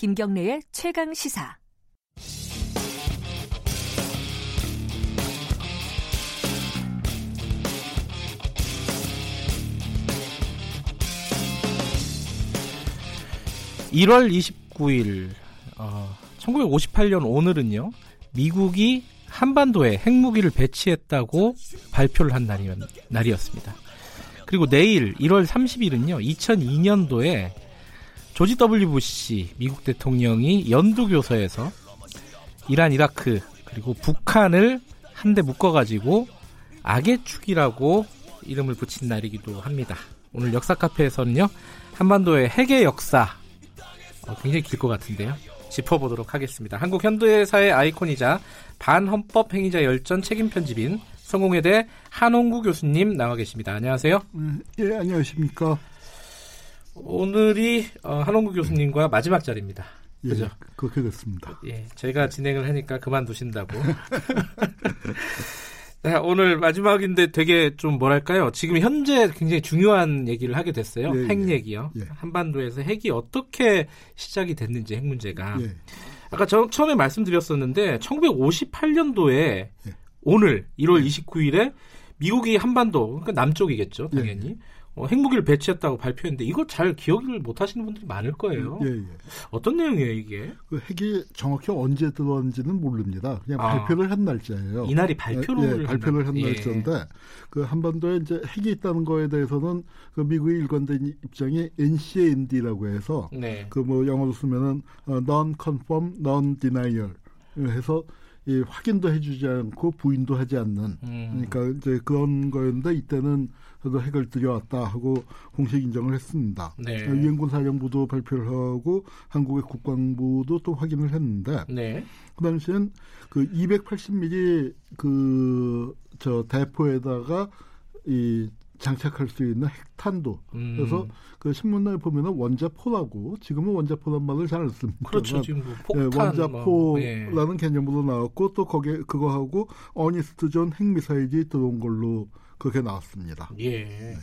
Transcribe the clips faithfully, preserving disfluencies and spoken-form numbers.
김경래의 최강시사. 일월 이십구일 어, 천구백오십팔년 오늘은요, 미국이 한반도에 핵무기를 배치했다고 발표를 한 날이, 날이었습니다. 그리고 내일 일월 삼십일은요 이천이년도에 조지 더블유 부시 미국 대통령이 연두교서에서 이란, 이라크 그리고 북한을 한데 묶어가지고 악의 축이라고 이름을 붙인 날이기도 합니다. 오늘 역사카페에서는요 한반도의 핵의 역사 어, 굉장히 길 것 같은데요, 짚어보도록 하겠습니다. 한국 현대사의 아이콘이자 반헌법 행위자 열전 책임 편집인 성공회대 한홍구 교수님 나와 계십니다. 안녕하세요. 음, 예, 안녕하십니까. 오늘이 어, 한홍구 교수님과 마지막 자리입니다. 예, 그죠? 그렇게 됐습니다. 예, 제가 진행을 하니까 그만두신다고. 네, 오늘 마지막인데 되게 좀 뭐랄까요? 지금 현재 굉장히 중요한 얘기를 하게 됐어요. 예, 핵 얘기요. 예. 한반도에서 핵이 어떻게 시작이 됐는지, 핵 문제가. 예. 아까 저, 처음에 말씀드렸었는데 천구백오십팔년도에 예. 오늘 일월 이십구일에 미국이 한반도, 그러니까 남쪽이겠죠, 당연히. 예. 어, 핵무기를 배치했다고 발표했는데 이걸 잘 기억을 못하시는 분들이 많을 거예요. 예, 예. 어떤 내용이에요 이게? 그 핵이 정확히 언제 들어왔는지는 모릅니다. 그냥 아, 발표를 한 날짜예요. 이날이 발표를, 아, 예, 발표를 한, 예, 날짜인데 그 한반도에 이제 핵이 있다는 거에 대해서는 그 미국의 일관된 입장이 엔 씨 엔 디라고 해서, 네, 그 뭐 영어로 쓰면은 non-confirm, non-denial 해서 이 확인도 해주지 않고 부인도 하지 않는, 음, 그러니까 이제 그런 거였는데 이때는 저도 핵을 들여왔다 하고 공식 인정을 했습니다. 네. 유엔군사령부도 발표를 하고 한국의 국방부도 또 확인을 했는데, 네, 그 당시엔 그 이백팔십 밀리미터 그 저 대포에다가 이 장착할 수 있는 핵탄도. 음. 그래서 그 신문에 보면은 원자포라고, 지금은 원자포란 말을 잘 안 씁니다. 그렇죠. 지금 뭐 폭탄, 네, 원자포라는 뭐, 예, 개념으로 나왔고 또 거기에 그거하고 어니스트 존 핵미사일이 들어온 걸로 그렇게 나왔습니다. 예. 네.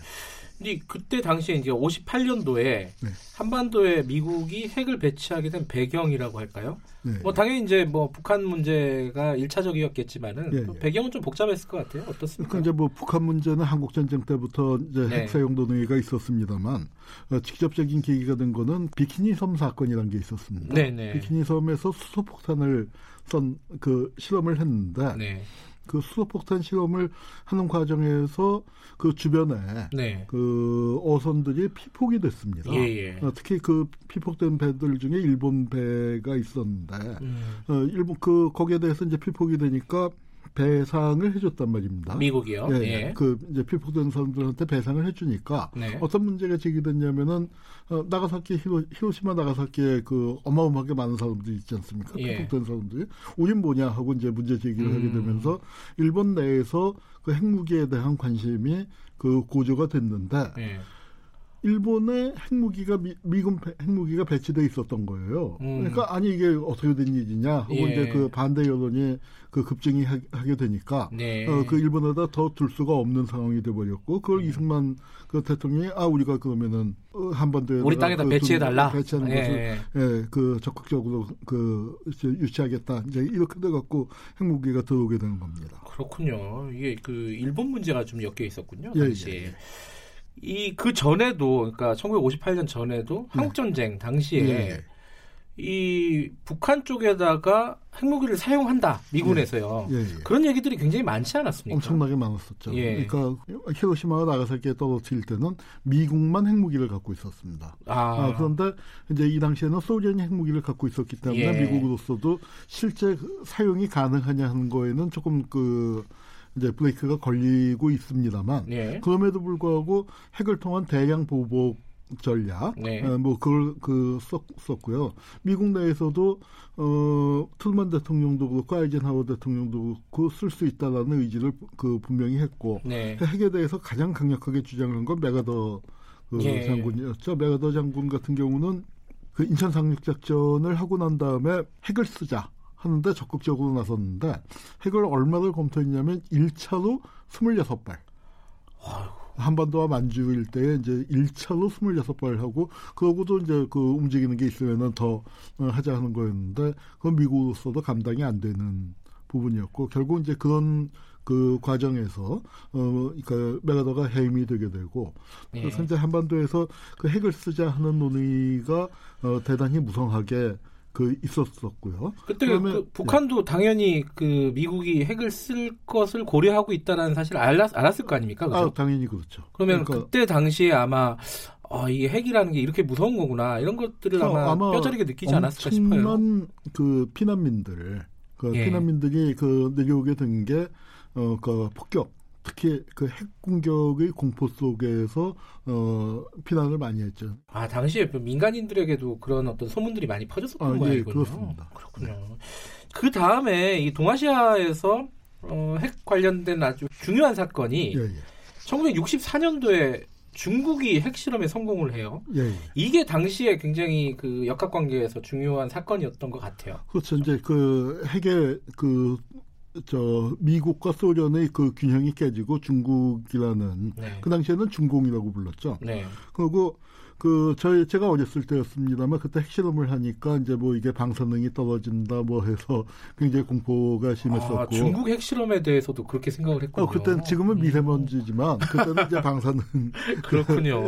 근데 그때 당시에 이제 오십팔 년도에 네, 한반도에 미국이 핵을 배치하게 된 배경이라고 할까요? 네. 뭐 당연히 이제 뭐 북한 문제가 일차적이었겠지만은, 네, 그 배경은 좀 복잡했을 것 같아요. 어떻습니까? 그러니까 이제 뭐 북한 문제는 한국 전쟁 때부터 이제, 네, 핵 사용 동의가 있었습니다만 어, 직접적인 계기가 된 거는 비키니섬 사건이라는 게 있었습니다. 네, 네. 비키니섬에서 수소폭탄을 쏜 그 실험을 했는데, 네, 그 수소폭탄 실험을 하는 과정에서 그 주변에, 네, 그 어선들이 피폭이 됐습니다. 예, 예. 어, 특히 그 피폭된 배들 중에 일본 배가 있었는데, 음, 어, 일본 그 거기에 대해서 이제 피폭이 되니까 배상을 해줬단 말입니다. 미국이요. 예, 예. 그 이제 피폭된 사람들한테 배상을 해주니까, 네, 어떤 문제가 제기됐냐면은 어, 나가사키 히로, 히로시마 나가사키에 그 어마어마하게 많은 사람들이 있지 않습니까? 예. 피폭된 사람들이 우린 뭐냐 하고 이제 문제 제기를, 음, 하게 되면서 일본 내에서 그 핵무기에 대한 관심이 그 고조가 됐는데, 예, 일본에 핵무기가 미, 미군 핵무기가 배치돼 있었던 거예요. 음. 그러니까 아니 이게 어떻게 된 일이냐 하고, 예, 이제 그 반대 여론이 그 급증이 하, 하게 되니까, 네, 어, 그 일본에다 더 둘 수가 없는 상황이 돼버렸고 그걸, 네, 이승만 그 대통령이 아 우리가 그러면은 어, 한반도에 우리 땅에다 그 배치해달라 배치하는, 예, 것을, 예, 그 적극적으로 그 이제 유치하겠다 이제 이렇게 돼갖고 핵무기가 들어오게 되는 겁니다. 그렇군요. 이게 그 일본 문제가 좀 엮여 있었군요 당시에. 예, 예, 예. 이 그 전에도, 그러니까 천구백오십팔 년 전에도, 네, 한국 전쟁 당시에, 네, 이 북한 쪽에다가 핵무기를 사용한다 미군에서요. 예, 예, 예. 그런 얘기들이 굉장히 많지 않았습니까? 엄청나게 많았었죠. 예. 그러니까 히로시마와 나가사키에 떨어뜨릴 때는 미국만 핵무기를 갖고 있었습니다. 아. 아, 그런데 이제 이 당시에는 소련이 핵무기를 갖고 있었기 때문에, 예, 미국으로서도 실제 사용이 가능하냐 하는 거에는 조금 그 이제 브레이크가 걸리고 있습니다만, 네, 그럼에도 불구하고 핵을 통한 대량 보복 전략, 네, 뭐 그걸 그 썼고요. 미국 내에서도 어, 트루먼 대통령도 그렇고 아이젠하워 대통령도 그렇고 쓸 수 있다라는 의지를 그 분명히 했고, 네, 핵에 대해서 가장 강력하게 주장한 건 맥아더 그, 네, 장군이었죠. 맥아더 장군 같은 경우는 그 인천 상륙 작전을 하고 난 다음에 핵을 쓰자 하는데 적극적으로 나섰는데 핵을 얼마를 검토했냐면 일차로 스물여섯 발. 아이고. 한반도와 만주 일대에 이제 일 차로 스물여섯 발 하고 그러고도 이제 그 움직이는 게 있으면은 더 하자 하는 거였는데 그건 미국으로서도 감당이 안 되는 부분이었고 결국 이제 그런 그 과정에서 어 그러니까 맥아더가 해임이 되게 되고 네. 그래서 이제 한반도에서 그 핵을 쓰자 하는 논의가 어 대단히 무성하게 그 있었었고요. 그때 그러면, 그 북한도 예. 당연히 그 미국이 핵을 쓸 것을 고려하고 있다라는 사실을 알았, 알았을 거 아닙니까? 그죠? 아, 당연히 그렇죠. 그러면 그러니까, 그때 당시에 아마 아, 이게 핵이라는 게 이렇게 무서운 거구나 이런 것들을 아마, 아마 뼈저리게 느끼지 않았을까 싶어요. 엄청난 그 피난민들, 그 예. 피난민들이 그 내려오게 된 게 어, 그 폭격. 특히 그 핵 공격의 공포 속에서 어, 피난을 많이 했죠. 아 당시에 민간인들에게도 그런 어떤 소문들이 많이 퍼졌었던 아, 모양이군요. 네, 그렇습니다. 그렇군요. 네. 그 다음에 이 동아시아에서 어, 핵 관련된 아주 중요한 사건이 예, 예. 천구백육십사 년도에 중국이 핵실험에 성공을 해요. 예, 예. 이게 당시에 굉장히 그 역학관계에서 중요한 사건이었던 것 같아요. 그렇죠. 이제 그 핵의 그 저 미국과 소련의 그 균형이 깨지고 중국이라는 네. 그 당시에는 중공이라고 불렀죠. 네. 그리고 그 저희 제가 어렸을 때였습니다만 그때 핵실험을 하니까 이제 뭐 이게 방사능이 떨어진다 뭐 해서 굉장히 공포가 심했었고 아, 중국 핵실험에 대해서도 그렇게 생각을 했군요. 어, 그때는 지금은 미세먼지지만 그때는 이제 방사능 그렇군요.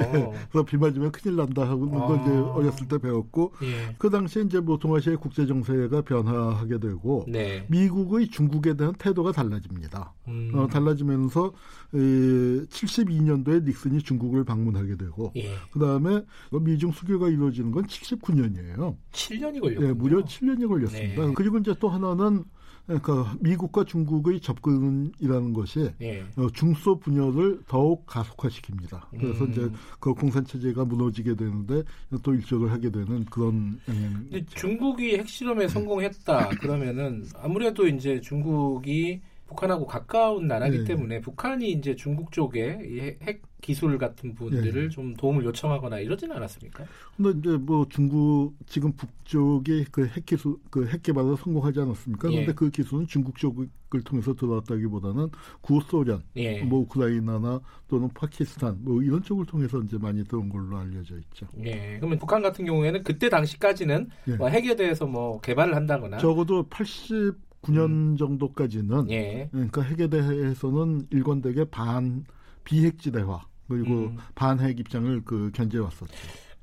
그래서 비 맞으면 큰일 난다 하고 아. 그걸 이제 어렸을 때 배웠고 예. 그 당시에 이제 뭐 동아시아의 국제 정세가 변화하게 되고 네. 미국의 중국에 대한 태도가 달라집니다. 음. 어, 달라지면서 에, 칠십이 년도에 닉슨이 중국을 방문하게 되고 예. 그 다음에 미중 수교가 이루어지는 건 칠십구 년이에요. 칠 년이 걸렸군요. 네, 무려 칠 년이 걸렸습니다. 네. 그리고 이제 또 하나는 그러니까 미국과 중국의 접근이라는 것이 네. 중소 분열을 더욱 가속화시킵니다. 그래서 음. 이제 그 공산 체제가 무너지게 되는데 또 일적을 하게 되는 그런. 근데 중국이 핵실험에 성공했다. 그러면은 아무래도 이제 중국이 북한하고 가까운 나라이기 네. 때문에 북한이 이제 중국 쪽에 핵 기술 같은 분들을 네. 좀 도움을 요청하거나 이러지는 않았습니까? 근데 이제 뭐 중국 지금 북쪽이 그 핵 기술 그 핵 개발에 성공하지 않았습니까? 예. 그런데 그 기술은 중국 쪽을 통해서 들어왔다기보다는 구소련, 예. 뭐 우크라이나나 또는 파키스탄 뭐 이런 쪽을 통해서 이제 많이 들어온 걸로 알려져 있죠. 예. 그러면 북한 같은 경우에는 그때 당시까지는 예. 뭐 핵에 대해서 뭐 개발을 한다거나 적어도 팔십 구 년 정도까지는 예. 그러니까 핵에 대해서는 일관되게 반 비핵지대화 그리고 음. 반핵 입장을 그 견제해 왔었죠.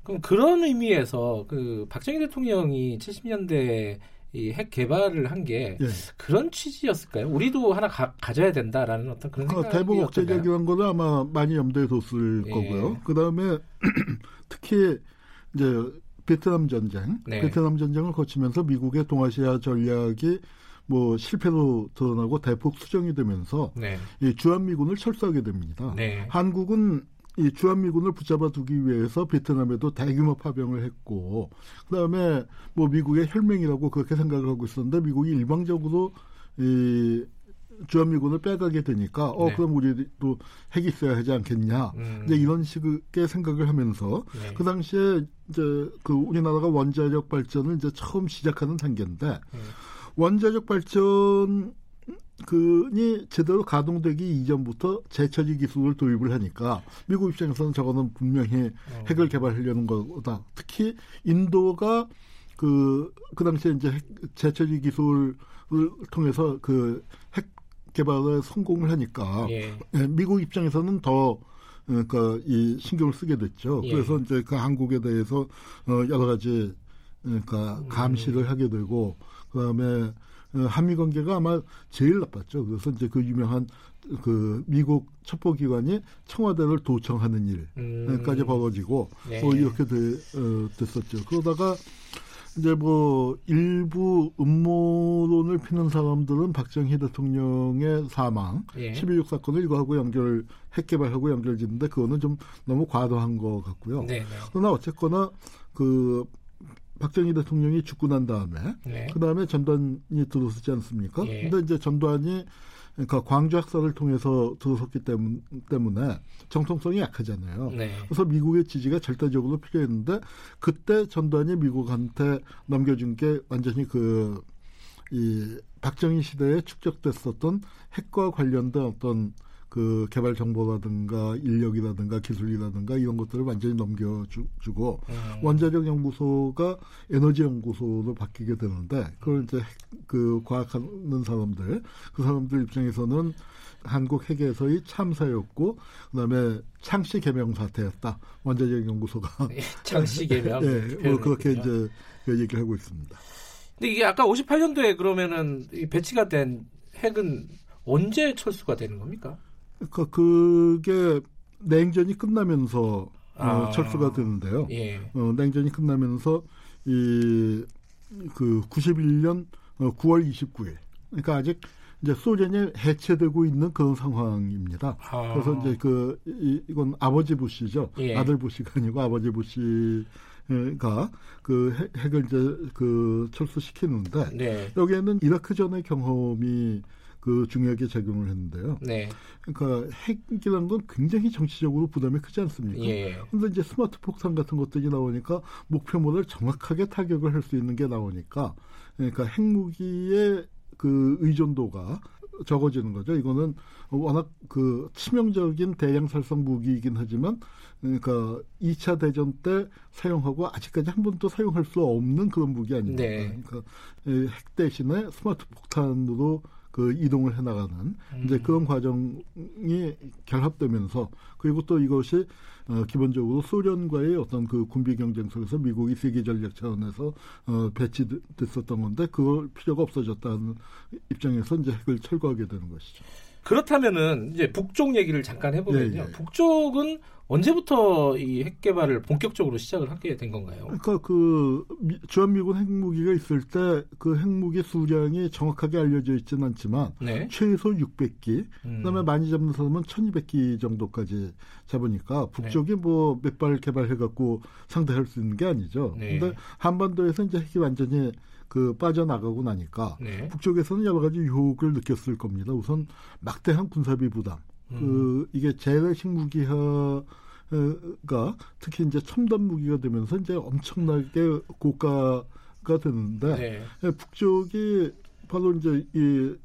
그럼 그런 의미에서 그 박정희 대통령이 칠십 년대에 이 핵 개발을 한 게 예. 그런 취지였을까요? 우리도 하나 가, 가져야 된다라는 어떤 그런 생각이 있었나요? 대북 억제적이라는 거는 아마 많이 염두에 뒀을 예. 거고요. 그 다음에 특히 이제 베트남 전쟁, 네. 베트남 전쟁을 거치면서 미국의 동아시아 전략이 뭐 실패로 드러나고 대폭 수정이 되면서 네. 이 주한미군을 철수하게 됩니다. 네. 한국은 이 주한미군을 붙잡아두기 위해서 베트남에도 대규모 파병을 했고 그다음에 뭐 미국의 혈맹이라고 그렇게 생각을 하고 있었는데 미국이 일방적으로 이 주한미군을 빼가게 되니까 어 네. 그럼 우리도 핵이 있어야 하지 않겠냐 음. 이제 이런 식의 생각을 하면서 네. 그 당시에 이제 그 우리나라가 원자력 발전을 이제 처음 시작하는 단계인데. 네. 원자력 발전이 제대로 가동되기 이전부터 재처리 기술을 도입을 하니까 미국 입장에서는 저거는 분명히 핵을 개발하려는 거다. 특히 인도가 그, 그 당시에 이제 핵, 재처리 기술을 통해서 그 핵 개발에 성공을 하니까 예. 미국 입장에서는 더 그러니까 이 신경을 쓰게 됐죠. 예. 그래서 이제 그 한국에 대해서 여러 가지 그러니까 감시를 하게 되고 그다음에 한미 관계가 아마 제일 나빴죠. 그래서 이제 그 유명한 그 미국 첩보기관이 청와대를 도청하는 일까지 음. 벌어지고 네. 뭐 이렇게 되, 어, 됐었죠. 그러다가 이제 뭐 일부 음모론을 피는 사람들은 박정희 대통령의 사망, 예. 십일육 사건을 이거하고 연결, 핵 개발하고 연결짓는데 그거는 좀 너무 과도한 것 같고요. 네, 네. 그러나 어쨌거나 그 박정희 대통령이 죽고 난 다음에 네. 그 다음에 전두환이 들어섰지 않습니까? 네. 근데 이제 전두환이 그러니까 광주 학살을 통해서 들어섰기 때문, 때문에 정통성이 약하잖아요. 네. 그래서 미국의 지지가 절대적으로 필요했는데 그때 전두환이 미국한테 넘겨준 게 완전히 그 이 박정희 시대에 축적됐었던 핵과 관련된 어떤 그 개발 정보라든가 인력이라든가 기술이라든가 이런 것들을 완전히 넘겨주고 음. 원자력 연구소가 에너지 연구소로 바뀌게 되는데 그걸 이제 그 과학하는 사람들 그 사람들 입장에서는 한국 핵에서의 참사였고 그다음에 창씨 개명 사태였다. 원자력 연구소가 창씨 개명. 네, 뭐 그렇게 이제 얘기를 하고 있습니다. 근데 이게 아까 오십팔 년도에 그러면은 배치가 된 핵은 언제 철수가 되는 겁니까? 그 그게 냉전이 끝나면서 아, 철수가 되는데요. 예. 어, 냉전이 끝나면서 이 그 구십일 년 구월 이십구일. 그러니까 아직 이제 소련이 해체되고 있는 그런 상황입니다. 아. 그래서 이제 그 이, 이건 아버지 부시죠. 예. 아들 부시가 아니고 아버지 부시가 그 핵, 핵을 이제 그 철수시키는데 네. 여기에는 이라크전의 경험이 그 중요하게 작용을 했는데요. 네. 그러니까 핵이라는 건 굉장히 정치적으로 부담이 크지 않습니까? 그런데 예. 이제 스마트 폭탄 같은 것들이 나오니까 목표물을 정확하게 타격을 할 수 있는 게 나오니까 그러니까 핵무기의 그 의존도가 적어지는 거죠. 이거는 워낙 그 치명적인 대양살상 무기이긴 하지만 그러니까 이 차 대전 때 사용하고 아직까지 한 번도 사용할 수 없는 그런 무기 아닙니까? 네. 그러니까 핵 대신에 스마트 폭탄으로 그 이동을 해나가는 이제 그런 과정이 결합되면서 그리고 또 이것이 어, 기본적으로 소련과의 어떤 그 군비 경쟁 속에서 미국이 세계 전략 차원에서 어, 배치됐었던 건데 그걸 필요가 없어졌다는 입장에서 이제 핵을 철거하게 되는 것이죠. 그렇다면은 이제 북쪽 얘기를 잠깐 해보면요. 예, 예. 북쪽은 언제부터 이 핵 개발을 본격적으로 시작을 하게 된 건가요? 그러니까 그 주한미군 핵무기가 있을 때 그 핵무기 수량이 정확하게 알려져 있지는 않지만 네. 최소 육백 기, 음. 그다음에 많이 잡는 사람은 천이백 기 정도까지 잡으니까 북쪽이 네. 뭐 몇 발 개발해갖고 상대할 수 있는 게 아니죠. 그런데 네. 한반도에서 이제 핵이 완전히 그 빠져나가고 나니까 네. 북쪽에서는 여러 가지 유혹을 느꼈을 겁니다. 우선 막대한 군사비 부담. 음. 그 이게 재래식 무기화가 특히 이제 첨단 무기가 되면서 이제 엄청나게 고가가 되는데 네. 북쪽이 바로 이제 이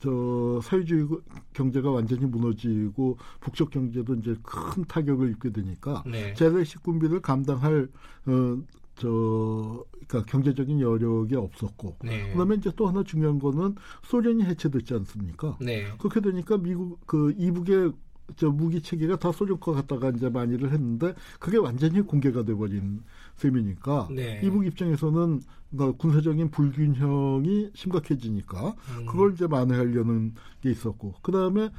저 사회주의 경제가 완전히 무너지고 북쪽 경제도 이제 큰 타격을 입게 되니까 네. 재래식 군비를 감당할 어, 저, 그러니까 경제적인 여력이 없었고, 네. 그다음에 이제 또 하나 중요한 거는 소련이 해체됐지 않습니까? 네. 그렇게 되니까 미국 그 이북의 저 무기 체계가 다 소련 거 갖다가 이제 많이를 했는데 그게 완전히 공개가 돼버린 셈이니까 네. 이북 입장에서는 그러니까 군사적인 불균형이 심각해지니까 음. 그걸 이제 만회하려는 게 있었고, 그다음에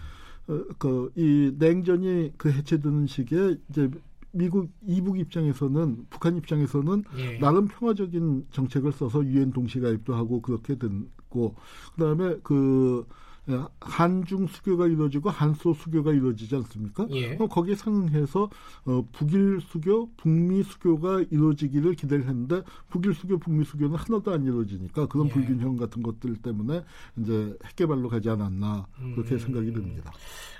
그 이 냉전이 그 해체되는 시기에 이제 미국 이북 입장에서는 북한 입장에서는 예. 나름 평화적인 정책을 써서 유엔 동시가입도 하고 그렇게 됐고 그다음에 그 한중 수교가 이루어지고 한소 수교가 이루어지지 않습니까? 예. 그럼 거기에 상응해서 어, 북일 수교, 북미 수교가 이루어지기를 기대를 했는데 북일 수교, 북미 수교는 하나도 안 이루어지니까 그런 예. 불균형 같은 것들 때문에 이제 핵 개발로 가지 않았나 그렇게 음, 생각이 듭니다.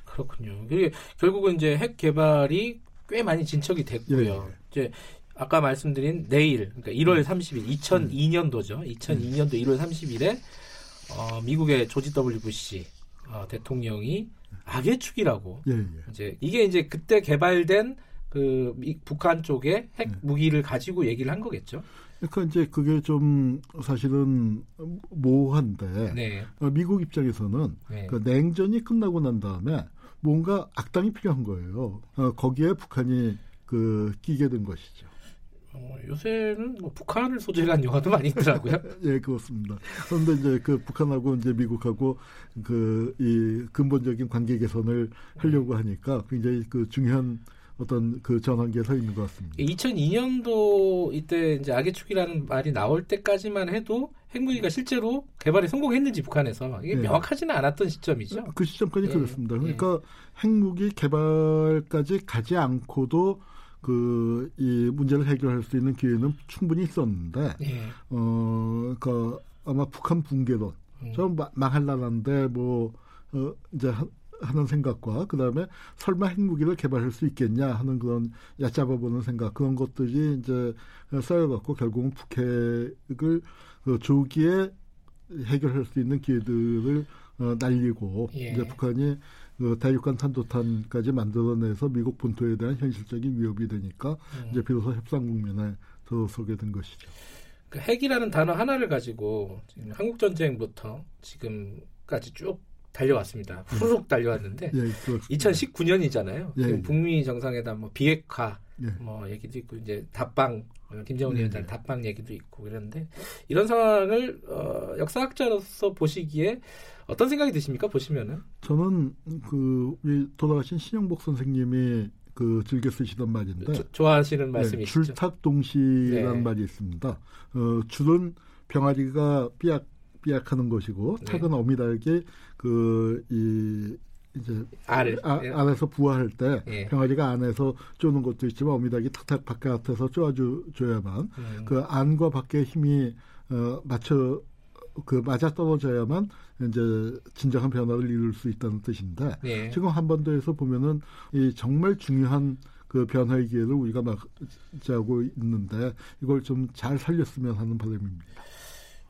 그렇군요. 이게 결국은 이제 핵 개발이 꽤 많이 진척이 됐고요. 예, 예. 이제 아까 말씀드린 내일, 그러니까 일월 삼십일, 이천이 년도죠. 이천이 년도 일월 삼십일에 어, 미국의 조지 더블유 부시 어, 대통령이 악의 축이라고 예, 예. 이제 이게 이제 그때 개발된 그 미, 북한 쪽의 핵 무기를 가지고 얘기를 한 거겠죠. 그러니까 이제 그게 좀 사실은 모호한데 네. 어, 미국 입장에서는 네. 그 냉전이 끝나고 난 다음에. 뭔가 악당이 필요한 거예요. 어, 거기에 북한이 그 끼게 된 것이죠. 어, 요새는 뭐 북한을 소재로 한 영화도 많이 있더라고요. 예, 그렇습니다. 그런데 이제 그 북한하고 이제 미국하고 그 이 근본적인 관계 개선을 하려고 하니까 굉장히 그 중요한 어떤 그 전환기에 서 있는 것 같습니다. 이천이 년도 이때 이제 악의 축이라는 말이 나올 때까지만 해도 핵무기가 실제로 개발에 성공했는지 북한에서 이게 예. 명확하지는 않았던 시점이죠. 그 시점까지 예. 그렇습니다. 그러니까 예. 핵무기 개발까지 가지 않고도 그 이 문제를 해결할 수 있는 기회는 충분히 있었는데, 예. 어, 그러니까 아마 북한 붕괴론, 음. 좀 망할 나라인데 뭐 어, 이제 한 하는 생각과 그 다음에 설마 핵무기를 개발할 수 있겠냐 하는 그런 얕잡아보는 생각 그런 것들이 이제 쌓여갖고 결국은 북핵을 조기에 해결할 수 있는 기회들을 어, 날리고 예. 이제 북한이 그 대륙간 탄도탄까지 만들어내서 미국 본토에 대한 현실적인 위협이 되니까 음. 이제 비로소 협상 국면에 들어서게 된 것이죠. 그 핵이라는 단어 하나를 가지고 지금 한국 전쟁부터 지금까지 쭉 달려왔습니다. 후루룩 달려왔는데 예, 이천십구 년이잖아요. 예. 북미 정상회담 뭐 비핵화 예. 뭐 얘기도 있고 이제 답방 김정은 위원장 예. 답방 얘기도 있고 이런데 이런 상황을 어, 역사학자로서 보시기에 어떤 생각이 드십니까? 보시면은 저는 그 우리 돌아가신 신영복 선생님이 그 즐겨 쓰시던 말인데 조, 좋아하시는 말씀이시죠? 예, 줄탁동시라는 네. 말이 있습니다. 어, 줄은 병아리가 삐약 삐약하는 것이고 탁은 네. 어미닭이 그 이 이제 알, 아, 예. 알에서 부화할 때 예. 병아리가 안에서 쪼는 것도 있지만 어미닭이 탁탁 바깥에서 쪼아줘야만 음. 그 안과 밖의 힘이 어, 맞춰 그 맞아 떨어져야만 이제 진정한 변화를 이룰 수 있다는 뜻인데 예. 지금 한반도에서 보면은 이 정말 중요한 그 변화의 기회를 우리가 맞이하고 있는데 이걸 좀 잘 살렸으면 하는 바람입니다.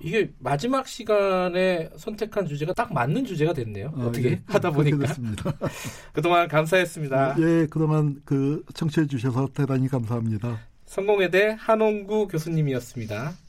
이게 마지막 시간에 선택한 주제가 딱 맞는 주제가 됐네요. 아, 어떻게 예, 하다 보니까. 그동안 감사했습니다. 예, 그동안 그 청취해 주셔서 대단히 감사합니다. 성공회대 한홍구 교수님이었습니다.